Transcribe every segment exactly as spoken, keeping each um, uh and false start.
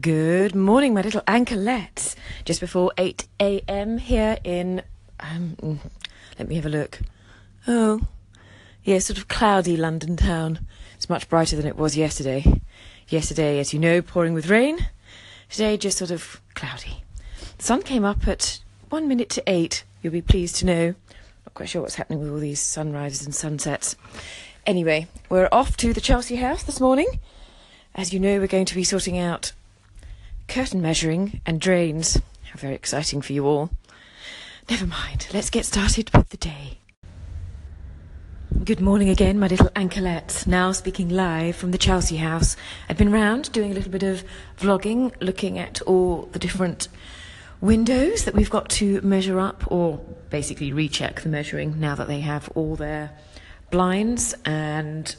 Good morning, my little Anchorlettes. Just before eight a m here in, um, let me have a look. Oh, yeah, sort of cloudy London town. It's much brighter than it was yesterday. Yesterday, as you know, pouring with rain. Today, just sort of cloudy. The sun came up at one minute to eight, you'll be pleased to know. Not quite sure what's happening with all these sunrises and sunsets. Anyway, we're off to the Chelsea House this morning. As you know, we're going to be sorting out curtain measuring and drains. How very exciting for you all. Never mind, let's get started with the day. Good morning again, my little Anchorlettes. Now speaking live from the Chelsea House. I've been round doing a little bit of vlogging, looking at all the different windows that we've got to measure up, or basically recheck the measuring now that they have all their blinds and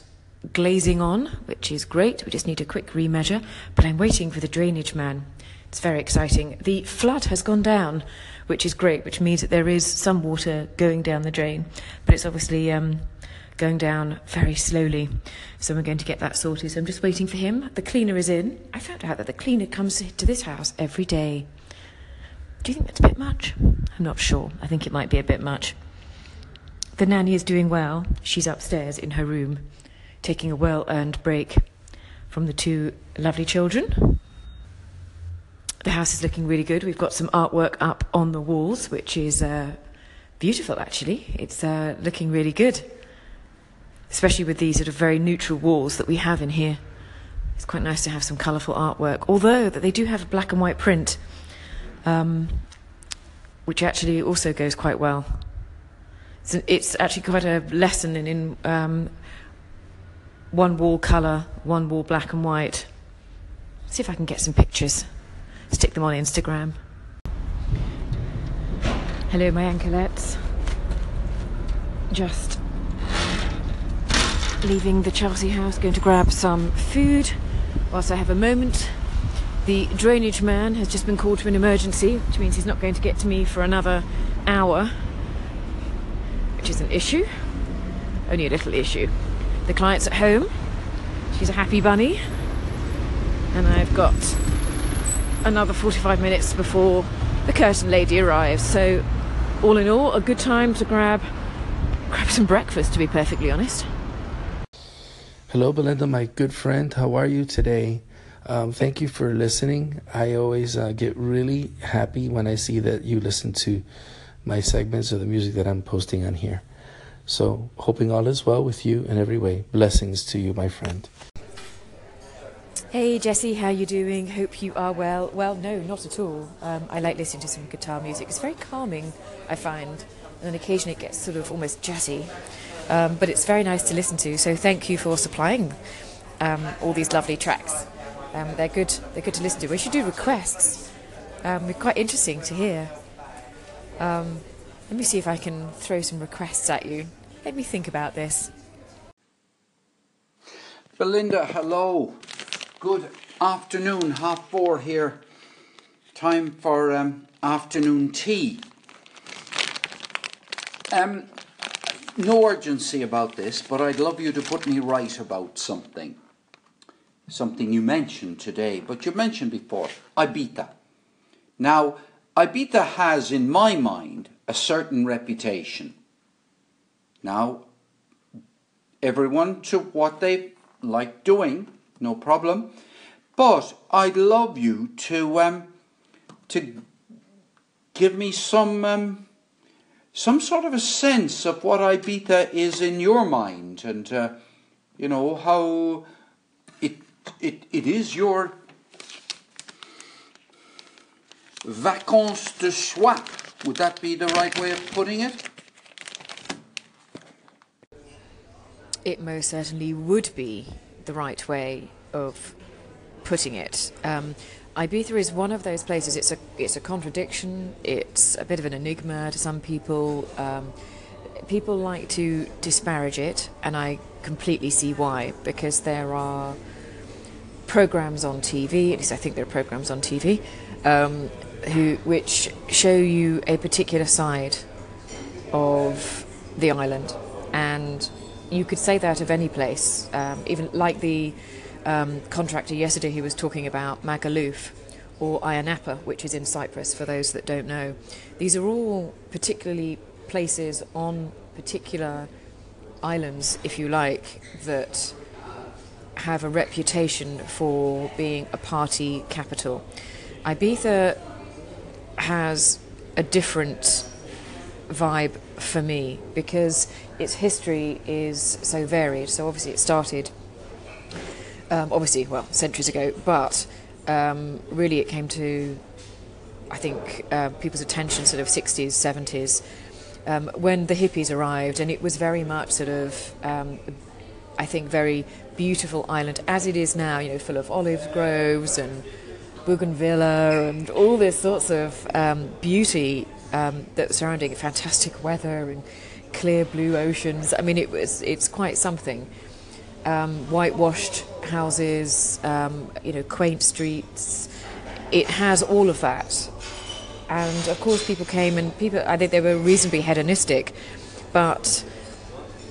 glazing on, which is great. We just need a quick remeasure, but I'm waiting for the drainage man. It's very exciting. The flood has gone down, which is great, which means that there is some water going down the drain, but it's obviously um, going down very slowly, so we're going to get that sorted. So I'm just waiting for him. The cleaner is in. I found out that the cleaner comes to this house every day. Do you think that's a bit much? I'm not sure. I think it might be a bit much. The nanny is doing well. She's upstairs in her room, taking a well-earned break from the two lovely children. The house is looking really good. We've got some artwork up on the walls, which is uh, beautiful, actually. It's uh, looking really good, especially with these sort of very neutral walls that we have in here. It's quite nice to have some colourful artwork, although that they do have a black and white print, um, which actually also goes quite well. So it's actually quite a lesson in... in um, one wall colour, one wall black and white. See if I can get some pictures. Stick them on Instagram. Hello, my Anklette. Just leaving the Chelsea House, going to grab some food whilst I have a moment. The drainage man has just been called to an emergency, which means he's not going to get to me for another hour, which is an issue. Only a little issue. The client's at home, she's a happy bunny, and I've got another forty-five minutes before the curtain lady arrives. So all in all, a good time to grab grab some breakfast, to be perfectly honest. Hello Belinda, my good friend, how are you today? Um, thank you for listening. I always uh, get really happy when I see that you listen to my segments or the music that I'm posting on here. So, hoping all is well with you in every way. Blessings to you, my friend. Hey, Jesse, how you doing? Hope you are well. Well, no, not at all. Um, I like listening to some guitar music. It's very calming, I find. And then occasionally it gets sort of almost jazzy. Um, but it's very nice to listen to. So thank you for supplying um, all these lovely tracks. Um, they're good. They're good to listen to. We should do requests. Um, they're quite interesting to hear. Um, let me see if I can throw some requests at you. Let me think about this. Belinda, hello. Good afternoon, half four here. Time for um, afternoon tea. Um, no urgency about this, but I'd love you to put me right about something. Something you mentioned today, but you mentioned before, Ibiza. Now, Ibiza has, in my mind, a certain reputation. Now, everyone to what they like doing, no problem. But I'd love you to um, to give me some um, some sort of a sense of what Ibiza is in your mind, and uh, you know how it it it is your vacances de choix. Would that be the right way of putting it? It most certainly would be the right way of putting it. Um, Ibiza is one of those places. It's a it's a contradiction. It's a bit of an enigma to some people. Um, people like to disparage it, and I completely see why, because there are programs on T V, at least I think there are programs on T V, um, Who, which show you a particular side of the island, and you could say that of any place, um, even like the um, contractor yesterday who was talking about Magaluf or Ayia Napa, which is in Cyprus, for those that don't know. These are all particularly places on particular islands, if you like, that have a reputation for being a party capital. Ibiza has a different vibe for me because its history is so varied. So obviously it started, um, obviously, well, centuries ago, but um, really it came to, I think, uh, people's attention sort of sixties, seventies, um, when the hippies arrived, and it was very much sort of, um, I think, very beautiful island, as it is now, you know, full of olive groves and Bougainvillea and all these sorts of um, beauty um, that's surrounding it. Fantastic weather and clear blue oceans. I mean, it was, it's quite something. Um, whitewashed houses, um, you know, quaint streets. It has all of that. And of course people came, and people, I think they were reasonably hedonistic, but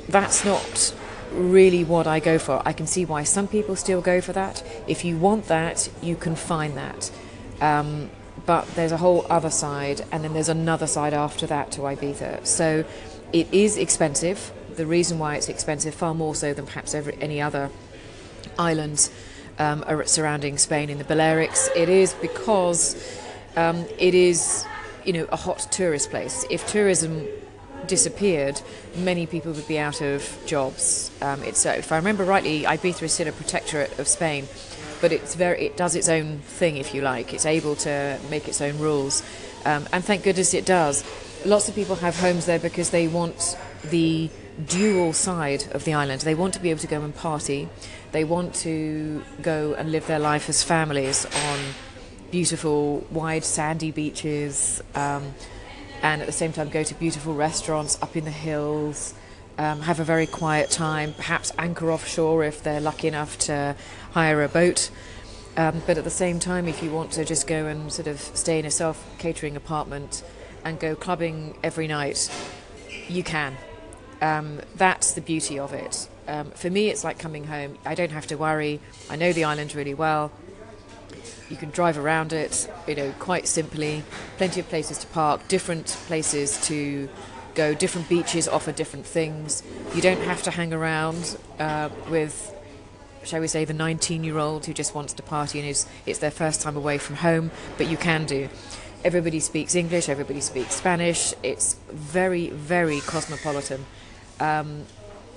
that's not really what I go for. I can see why some people still go for that. If you want that, you can find that. Um, but there's a whole other side, and then there's another side after that to Ibiza. So it is expensive. The reason why it's expensive, far more so than perhaps every, any other island um, surrounding Spain in the Balearics, it is because um, it is, you know, a hot tourist place. If tourism disappeared, many people would be out of jobs. Um, it's, uh, if I remember rightly, Ibiza is still a protectorate of Spain, but it's very, it does its own thing, if you like. It's able to make its own rules, um, and thank goodness it does. Lots of people have homes there because they want the dual side of the island. They want to be able to go and party. They want to go and live their life as families on beautiful, wide, sandy beaches, um, and at the same time go to beautiful restaurants up in the hills, um, have a very quiet time, perhaps anchor offshore if they're lucky enough to hire a boat. Um, but at the same time, if you want to just go and sort of stay in a self-catering apartment and go clubbing every night, you can. Um, that's the beauty of it. Um, for me, it's like coming home. I don't have to worry. I know the island really well. You can drive around it, you know, quite simply. Plenty of places to park, different places to go, different beaches offer different things. You don't have to hang around uh, with, shall we say, the nineteen-year-old who just wants to party and is, it's their first time away from home, but you can do. Everybody speaks English, everybody speaks Spanish. It's very, very cosmopolitan. Um,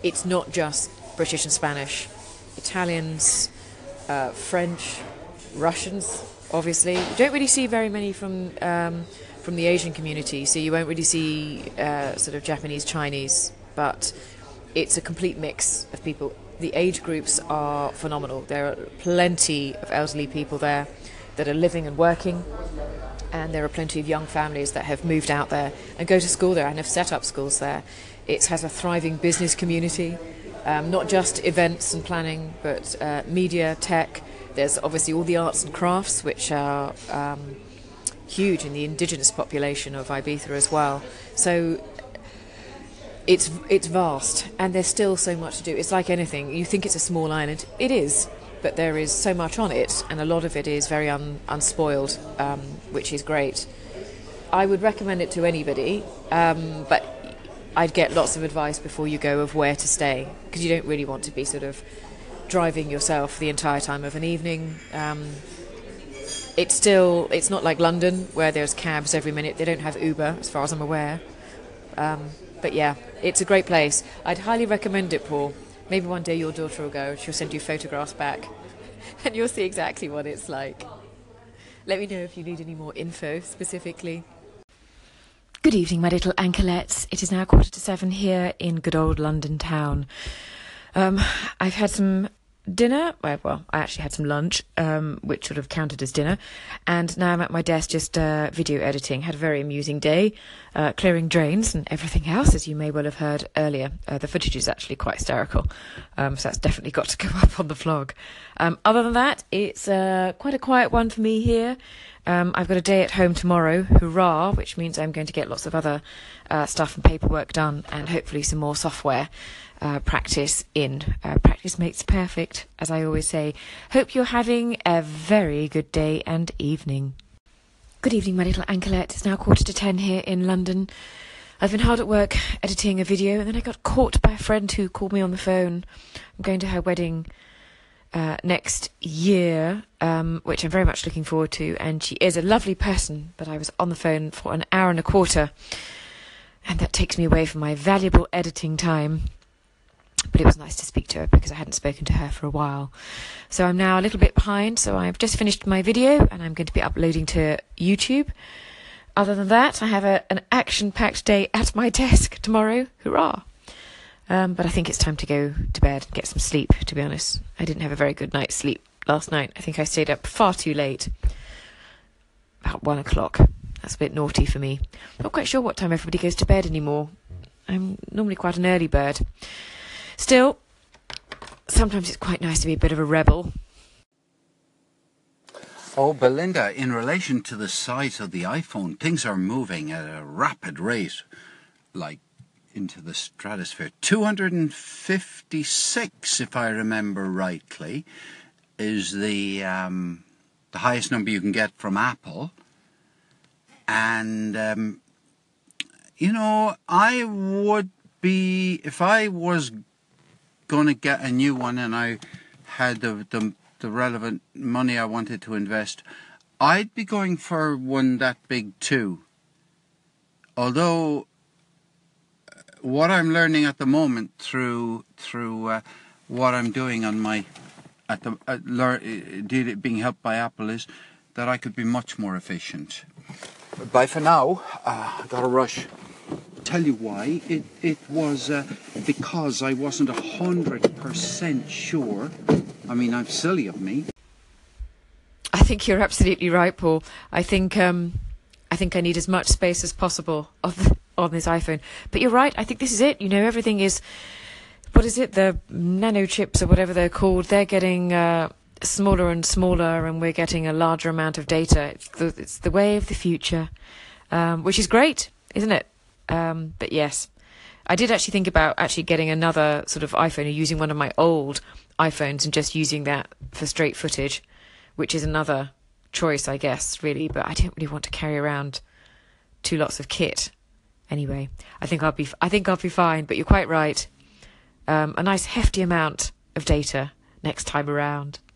it's not just British and Spanish. Italians, uh, French, Russians, obviously. You don't really see very many from um, from the Asian community, so you won't really see uh, sort of Japanese, Chinese, but it's a complete mix of people. The age groups are phenomenal. There are plenty of elderly people there that are living and working, and there are plenty of young families that have moved out there and go to school there and have set up schools there. It has a thriving business community, um, not just events and planning, but uh, media, tech. There's obviously all the arts and crafts, which are um, huge in the indigenous population of Ibiza as well. So it's it's vast, and there's still so much to do. It's like anything. You think it's a small island. It is, but there is so much on it, and a lot of it is very un, unspoiled, um, which is great. I would recommend it to anybody, um, but I'd get lots of advice before you go of where to stay, because you don't really want to be sort of driving yourself the entire time of an evening. Um, it's still, it's not like London where there's cabs every minute. They don't have Uber as far as I'm aware. Um, but yeah, it's a great place. I'd highly recommend it, Paul. Maybe one day your daughter will go, she'll send you photographs back and you'll see exactly what it's like. Let me know if you need any more info specifically. Good evening, my little Anchorlettes. It is now quarter to seven here in good old London town. Um, I've had some dinner, well, I actually had some lunch, um, which sort of counted as dinner, and now I'm at my desk just uh, video editing. Had a very amusing day, uh, clearing drains and everything else, as you may well have heard earlier. Uh, the footage is actually quite hysterical, um, so that's definitely got to go up on the vlog. Um, other than that, it's uh, quite a quiet one for me here. Um, I've got a day at home tomorrow, hurrah, which means I'm going to get lots of other uh, stuff and paperwork done, and hopefully some more software uh, practice in. Uh, practice makes perfect, as I always say. Hope you're having a very good day and evening. Good evening, my little Anklette. It's now quarter to ten here in London. I've been hard at work editing a video, and then I got caught by a friend who called me on the phone. I'm going to her wedding Uh, next year, um, which I'm very much looking forward to, and she is a lovely person, but I was on the phone for an hour and a quarter, and that takes me away from my valuable editing time. But it was nice to speak to her because I hadn't spoken to her for a while. So I'm now a little bit behind, so I've just finished my video and I'm going to be uploading to YouTube. Other than that, I have a, an action-packed day at my desk tomorrow, hurrah! Um, but I think it's time to go to bed and get some sleep, to be honest. I didn't have a very good night's sleep last night. I think I stayed up far too late, about one o'clock. That's a bit naughty for me. Not quite sure what time everybody goes to bed anymore. I'm normally quite an early bird. Still, sometimes it's quite nice to be a bit of a rebel. Oh, Belinda, in relation to the size of the iPhone, things are moving at a rapid rate, like into the stratosphere. two hundred fifty-six, if I remember rightly, is the um, the highest number you can get from Apple. And um, you know, I would be, if I was going to get a new one and I had the, the the relevant money I wanted to invest, I'd be going for one that big too. Although, what I'm learning at the moment through through uh, what I'm doing on my at the uh, learn, uh, being helped by Apple is that I could be much more efficient. Bye for now. Uh, I got a rush. Tell you why? It it was uh, because I wasn't a hundred percent sure. I mean, I'm silly of me. I think you're absolutely right, Paul. I think um, I think I need as much space as possible of the on this iPhone. But you're right, I think this is it. You know, everything is, what is it, the nano chips or whatever they're called, they're getting uh, smaller and smaller, and we're getting a larger amount of data. It's the, it's the way of the future, um, which is great, isn't it? Um, but yes, I did actually think about actually getting another sort of iPhone, or using one of my old iPhones and just using that for straight footage, which is another choice, I guess, really. But I don't really want to carry around two lots of kit. Anyway, I think I'll be I think I'll be fine. But you're quite right. Um, a nice hefty amount of data next time around.